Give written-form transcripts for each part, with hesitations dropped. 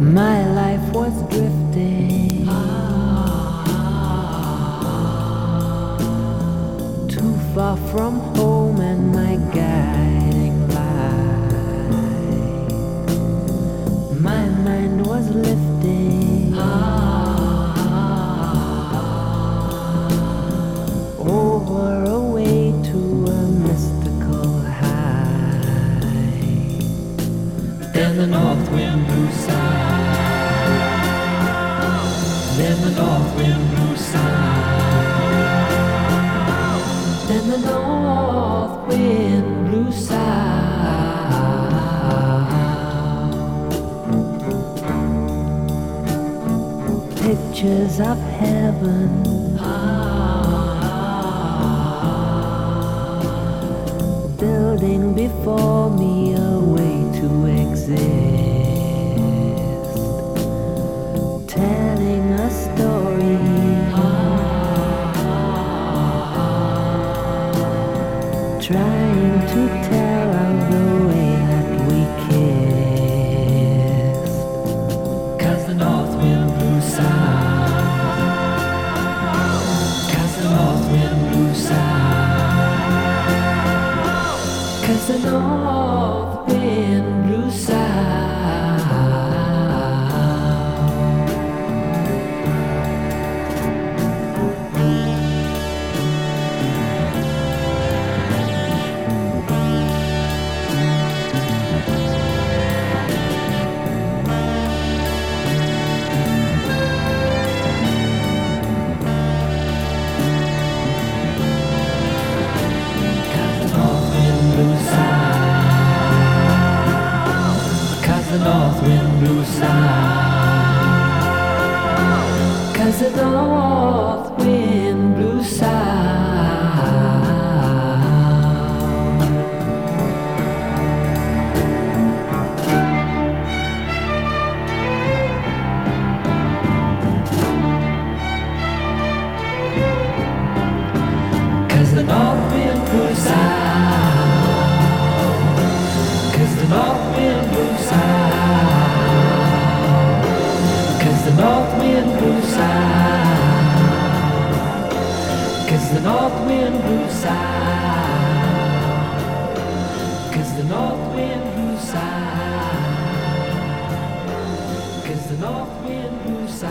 My life was drifting too far from home and my guiding light. My mind was lifting over a way to a mystical high. Then the north wind blew south. Then the north wind blew south. Then the north wind blew south. Pictures of heaven, building before me a way to exist. Telling a story trying to tell of the way that we kissed. 'Cause the north wind blew south. 'Cause the north wind blew south. 'Cause the north wind blew south. The north wind blew south. 'Cause the north wind blew south. 'Cause the north wind blew south. 'Cause the north wind blew south. North wind blew south. 'Cause the north wind blew south. 'Cause the north wind blew south. 'Cause the north wind blew south.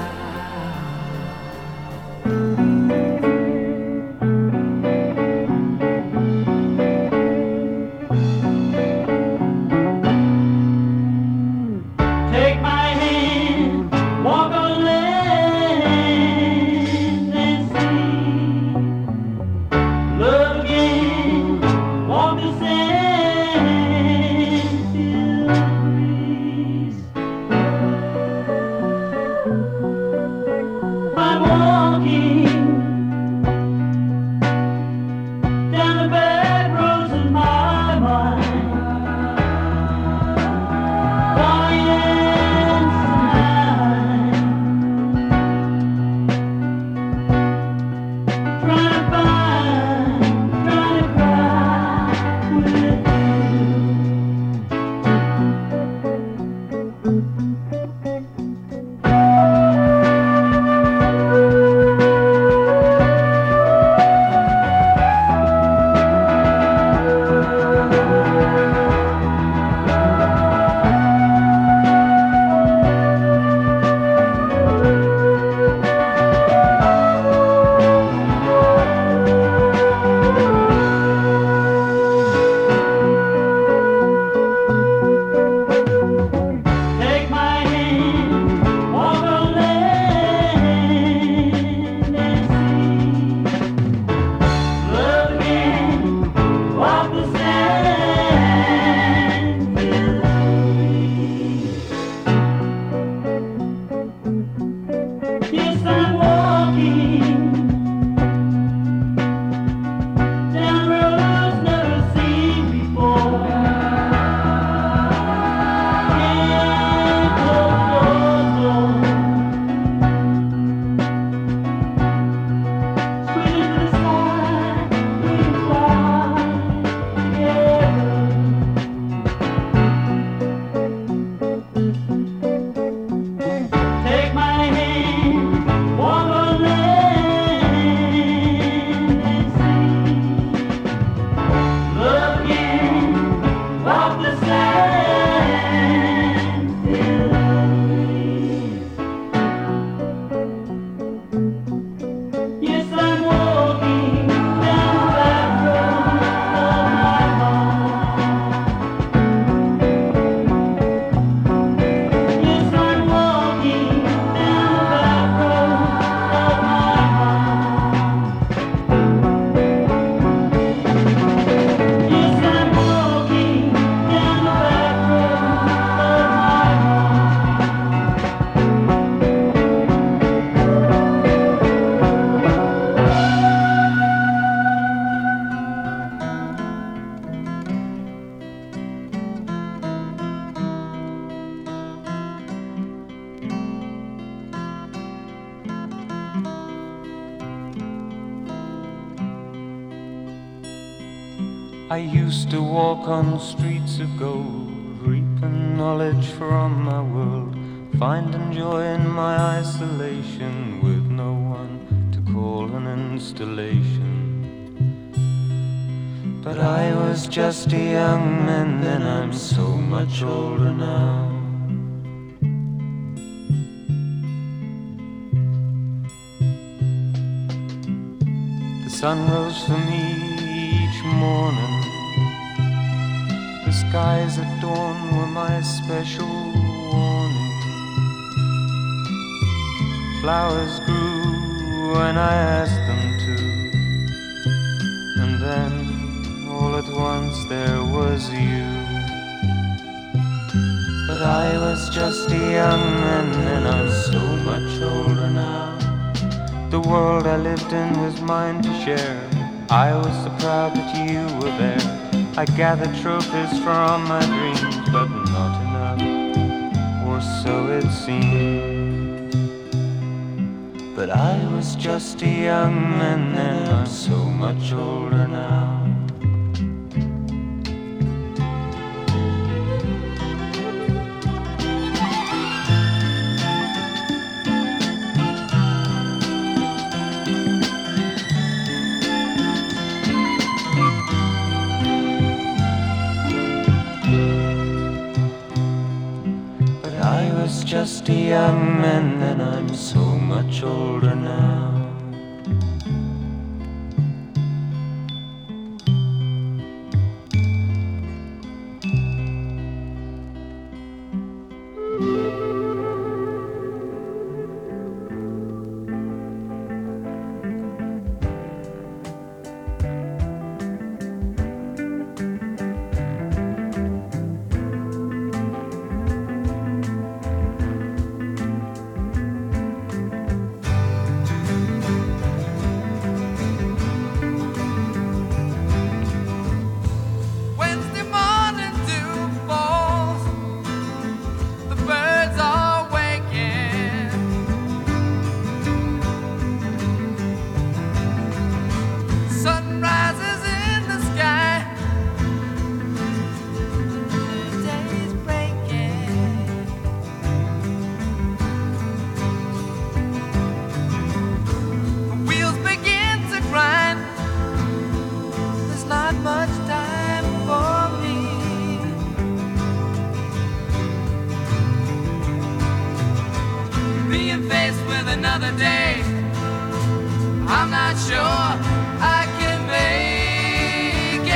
I used to walk on streets of gold, reaping knowledge from my world, finding joy in my isolation, with no one to call an installation. But I was just a young man then, I'm so much older now. The sun rose for me each morning, the skies at dawn were my special warning. Flowers grew when I asked them to, and then all at once there was you. But I was just a young man and I'm so much older now. The world I lived in was mine to share, I was so proud that you were there. I gathered trophies from my dreams, but not enough, or so it seemed. But I was just a young man then, I'm so much older now. I was just a young man then, I'm so much older now. Another day, I'm not sure I can make it.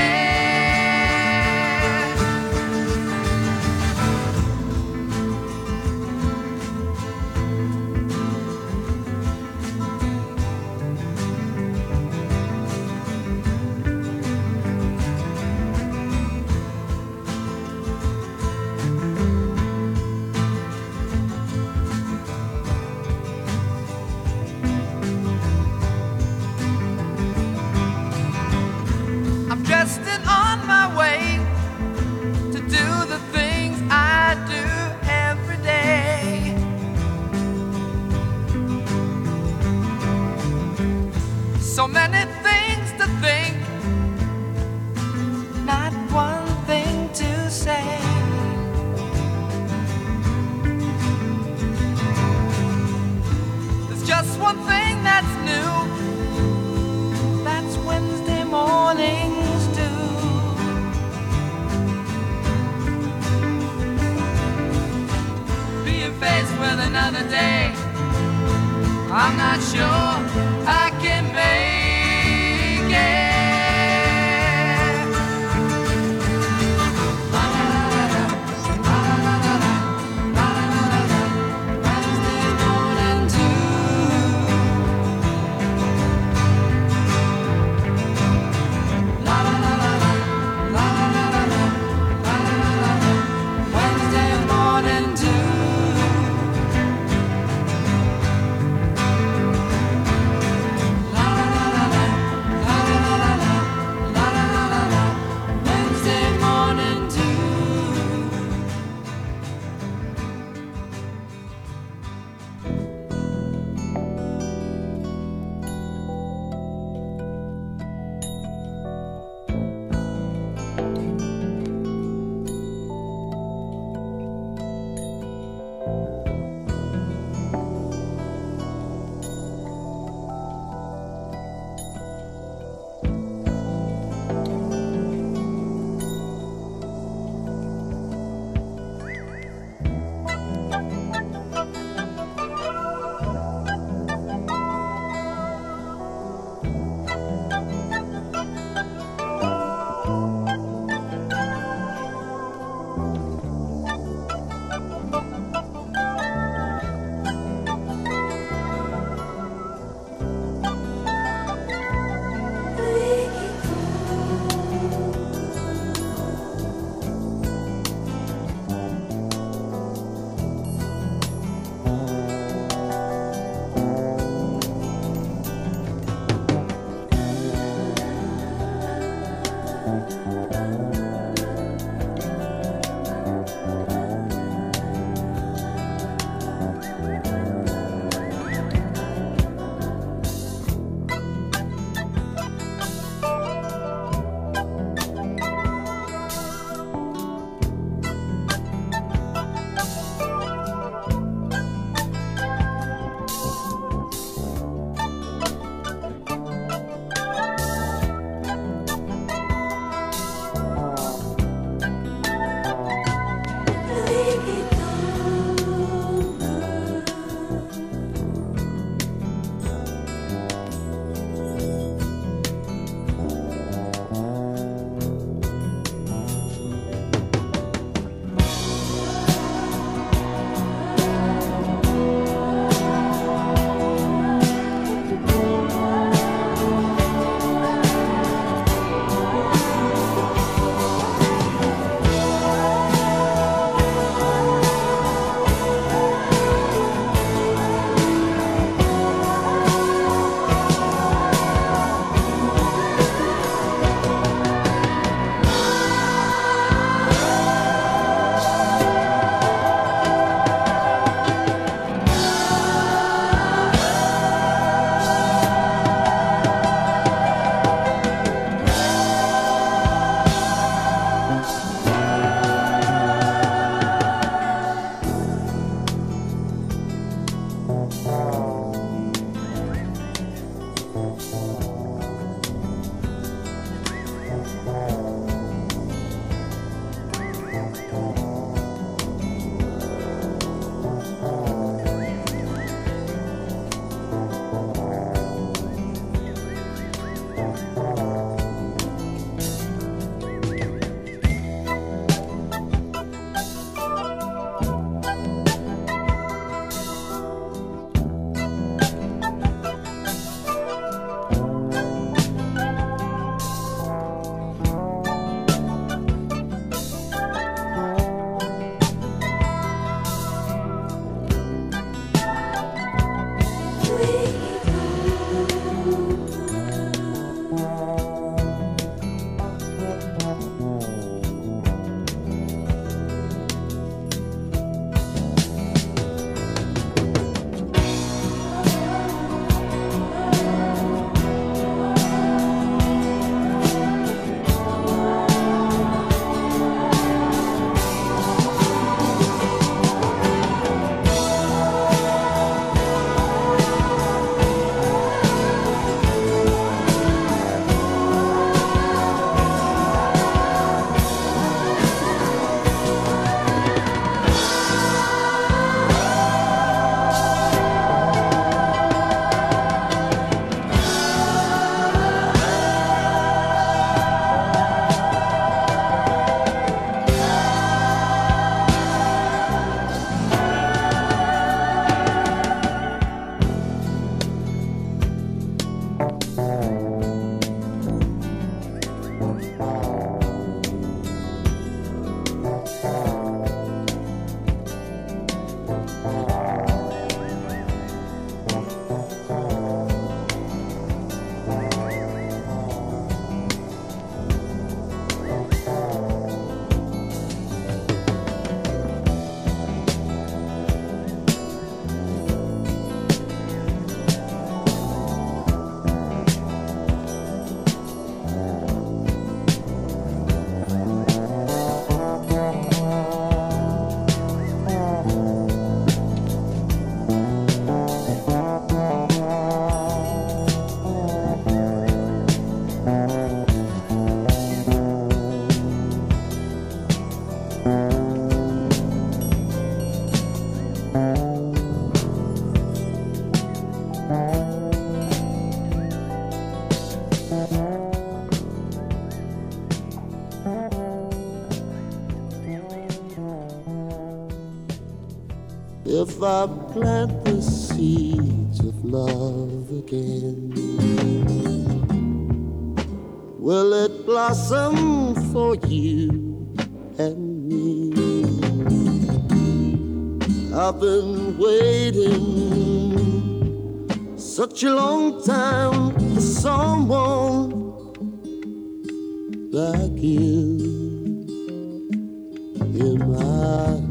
So many things to think, not one thing to say. There's just one thing that's new, that's Wednesday mornings too. Being faced with another day, I'm not sure I can make it. La la la. If I plant the seeds of love again, will it blossom for you and me? I've been waiting such a long time for someone like you in my life.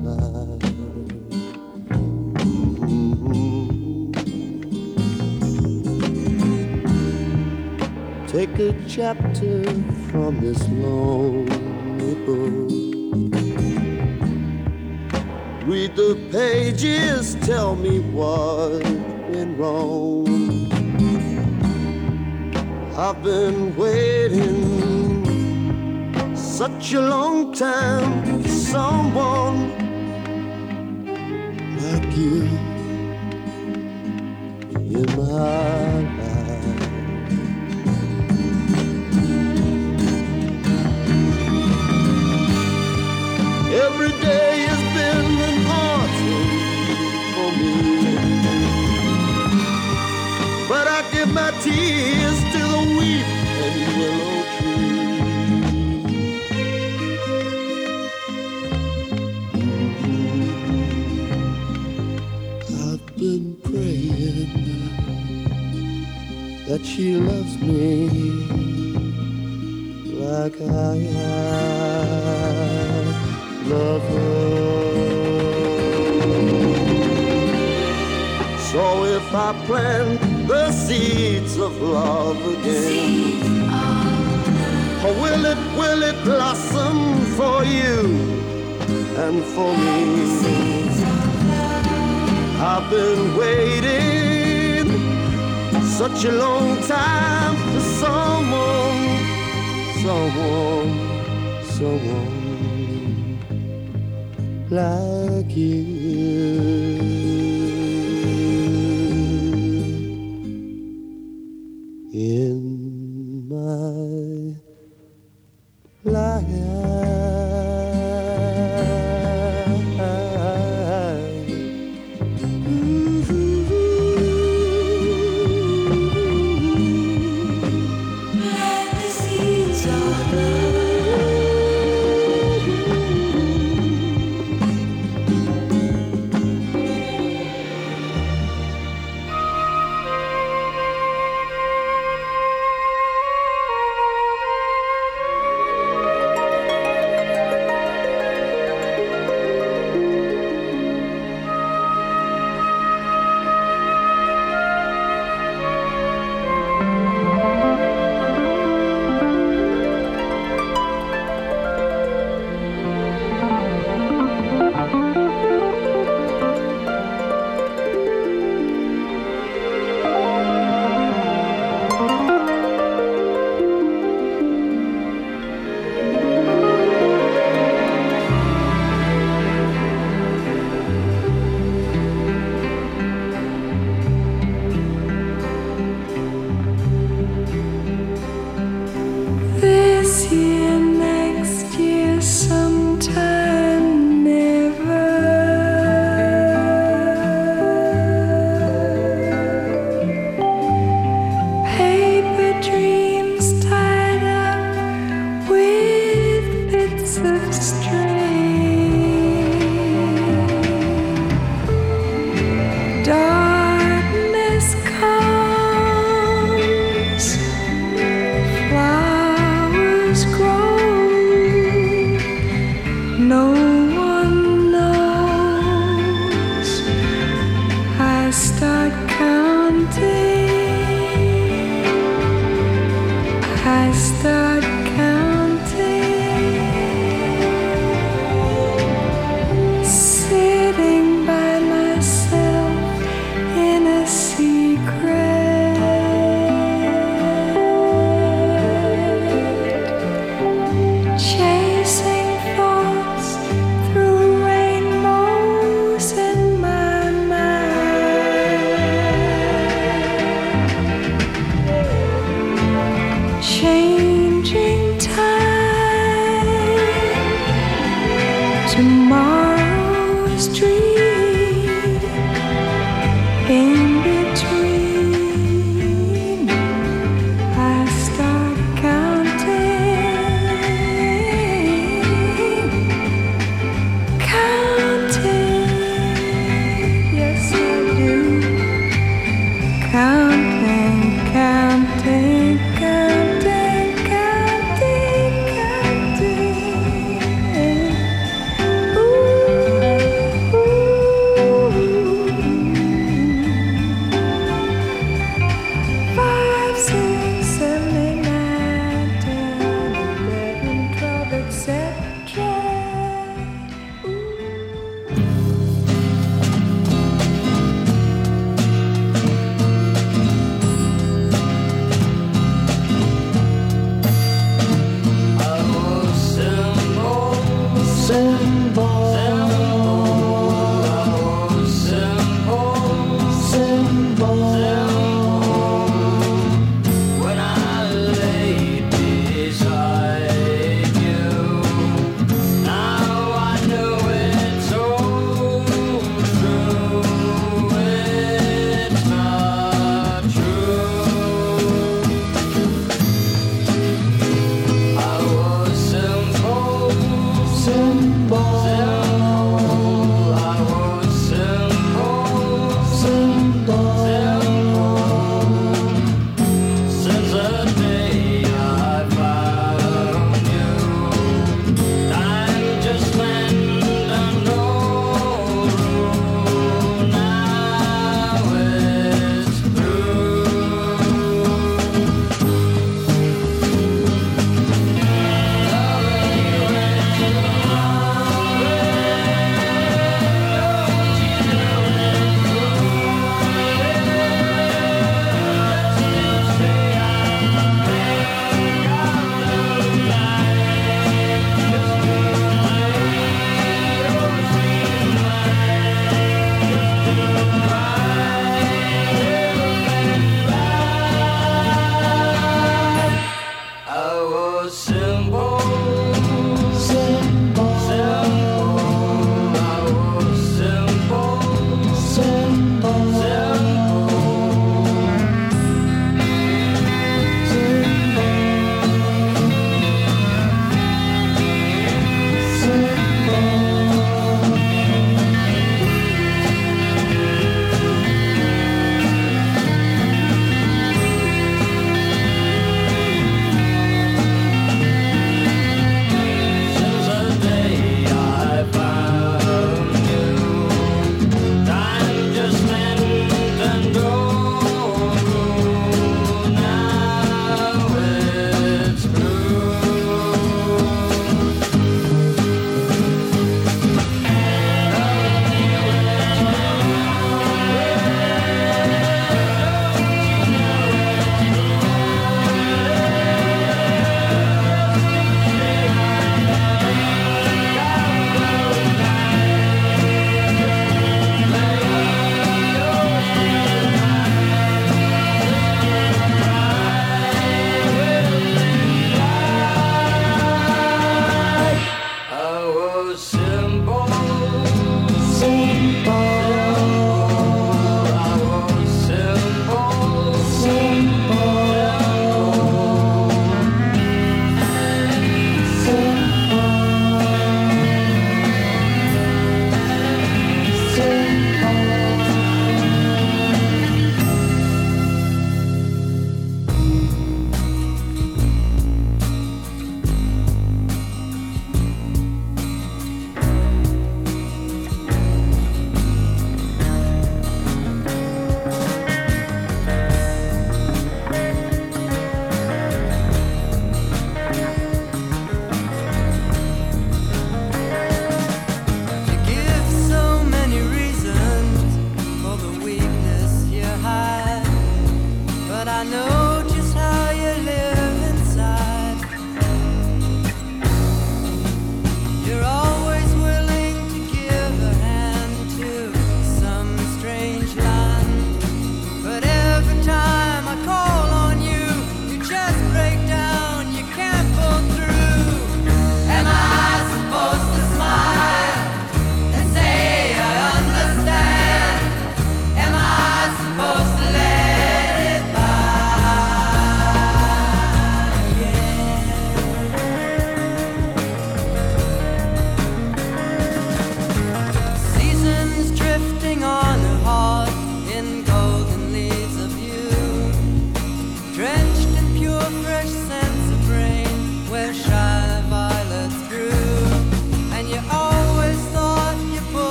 Take a chapter from this lonely book. Read the pages, tell me what went wrong. I've been waiting such a long time for someone like you in my life. Every day has been an ordeal for me, but I give my tears to the weep and willow tree. I've been praying that she loves me like I love her. So if I plant the seeds of love again, will it blossom for you and for me? I've been waiting such a long time for someone like you in my life.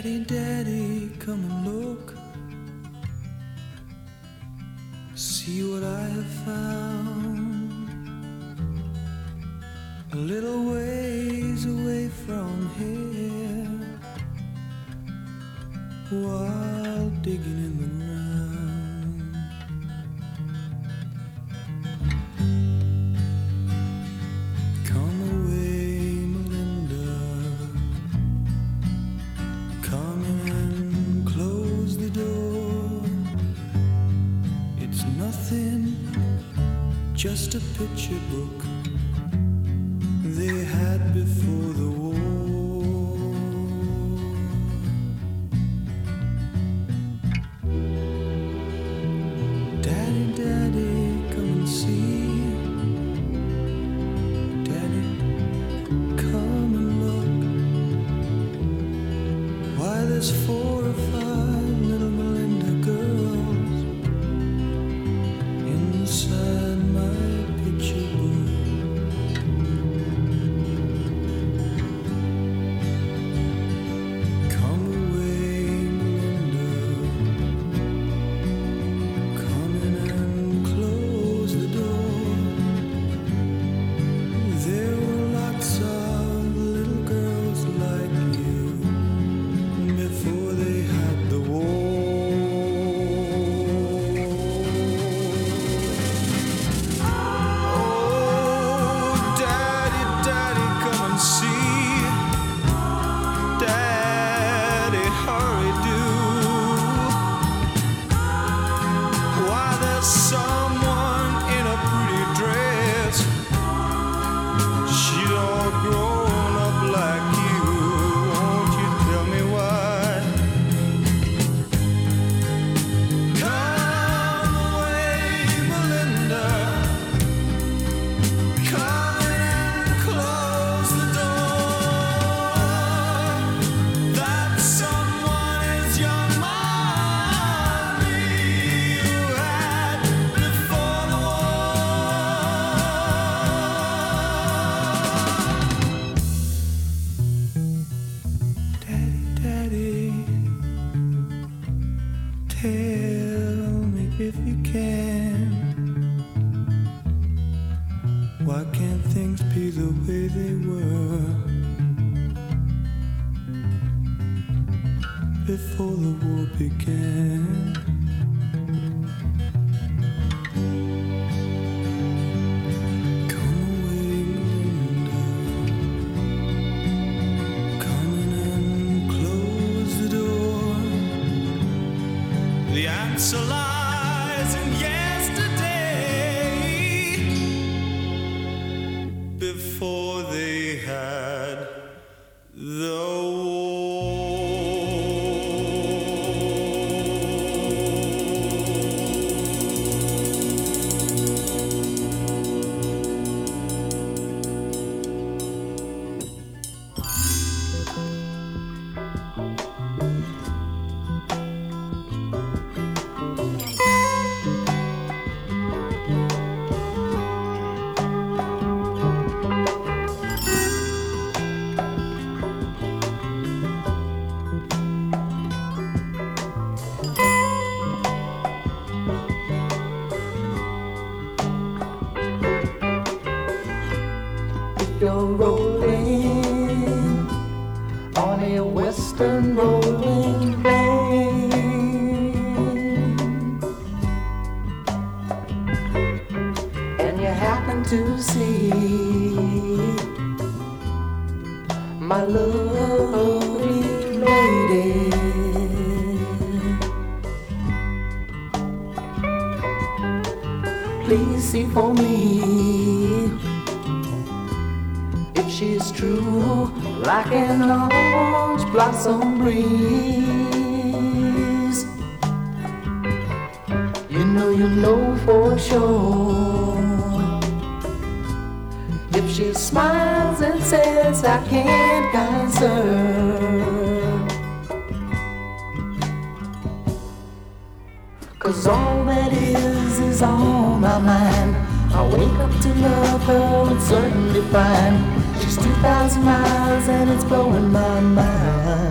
Daddy, Daddy, come and look, see what I have found. A little ways away from here, while digging in the ground. Come away, Melinda, come in and close the door. It's nothing, just a picture book they had before the war. Daddy, Daddy, come and see. Daddy, come and look. Why, there's 4 or 5 little Melinda girls inside my picture book. Someone in a pretty dress, she's all grown up like you. Won't you tell me why? Come away, Melinda, come in and close the door. That someone is your tell me if you can, why can't things be the way they were before the war began? The answer lies in yesterday, before they had the You're rolling on a western rolling plain, and you happen to see my lovely lady. Please see for me if she's true, like an orange blossom breeze. You know for sure, if she smiles and says, I can't guess her, 'cause all that is on my mind. I wake up to love her, it's certainly fine. She's 2,000 miles and it's blowing my mind.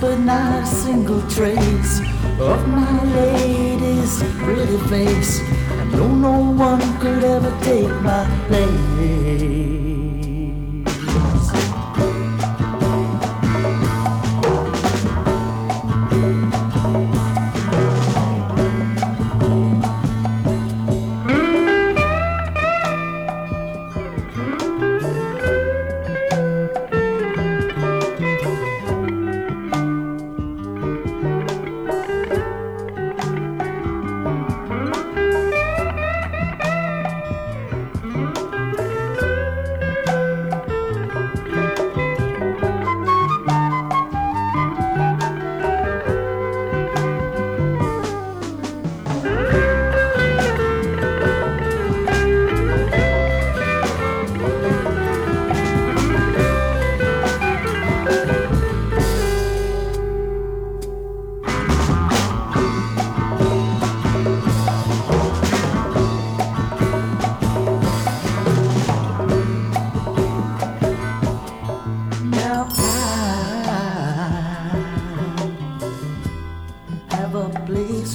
but not a single trace of my lady's pretty face. I know no one could ever take my place.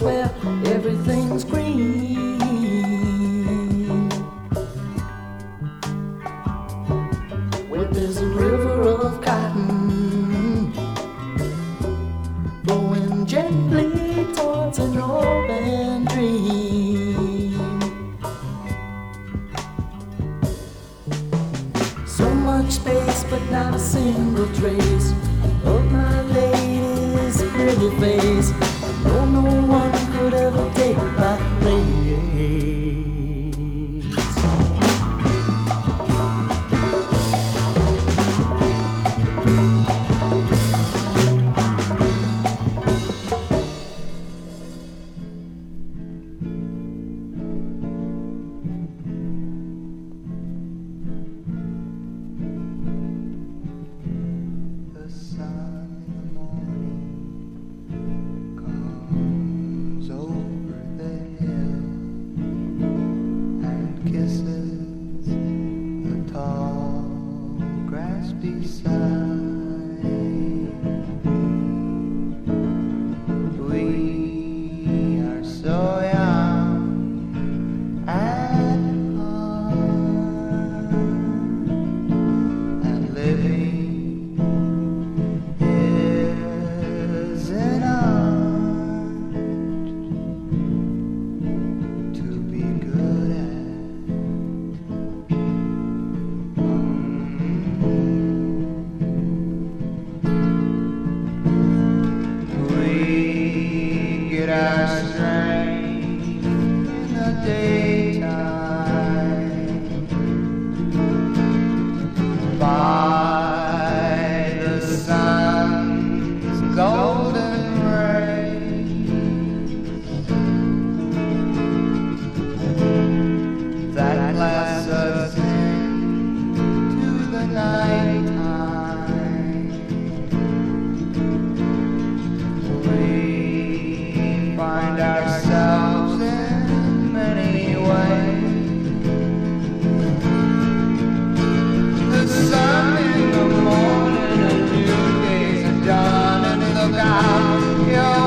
Where everything's green, where there's a river of cotton blowing gently towards an open dream. So much space but not a single trace of my lady's pretty face. Oh, no one could ever take my place. Sun in the morning, and 2 days of dawn, and look out.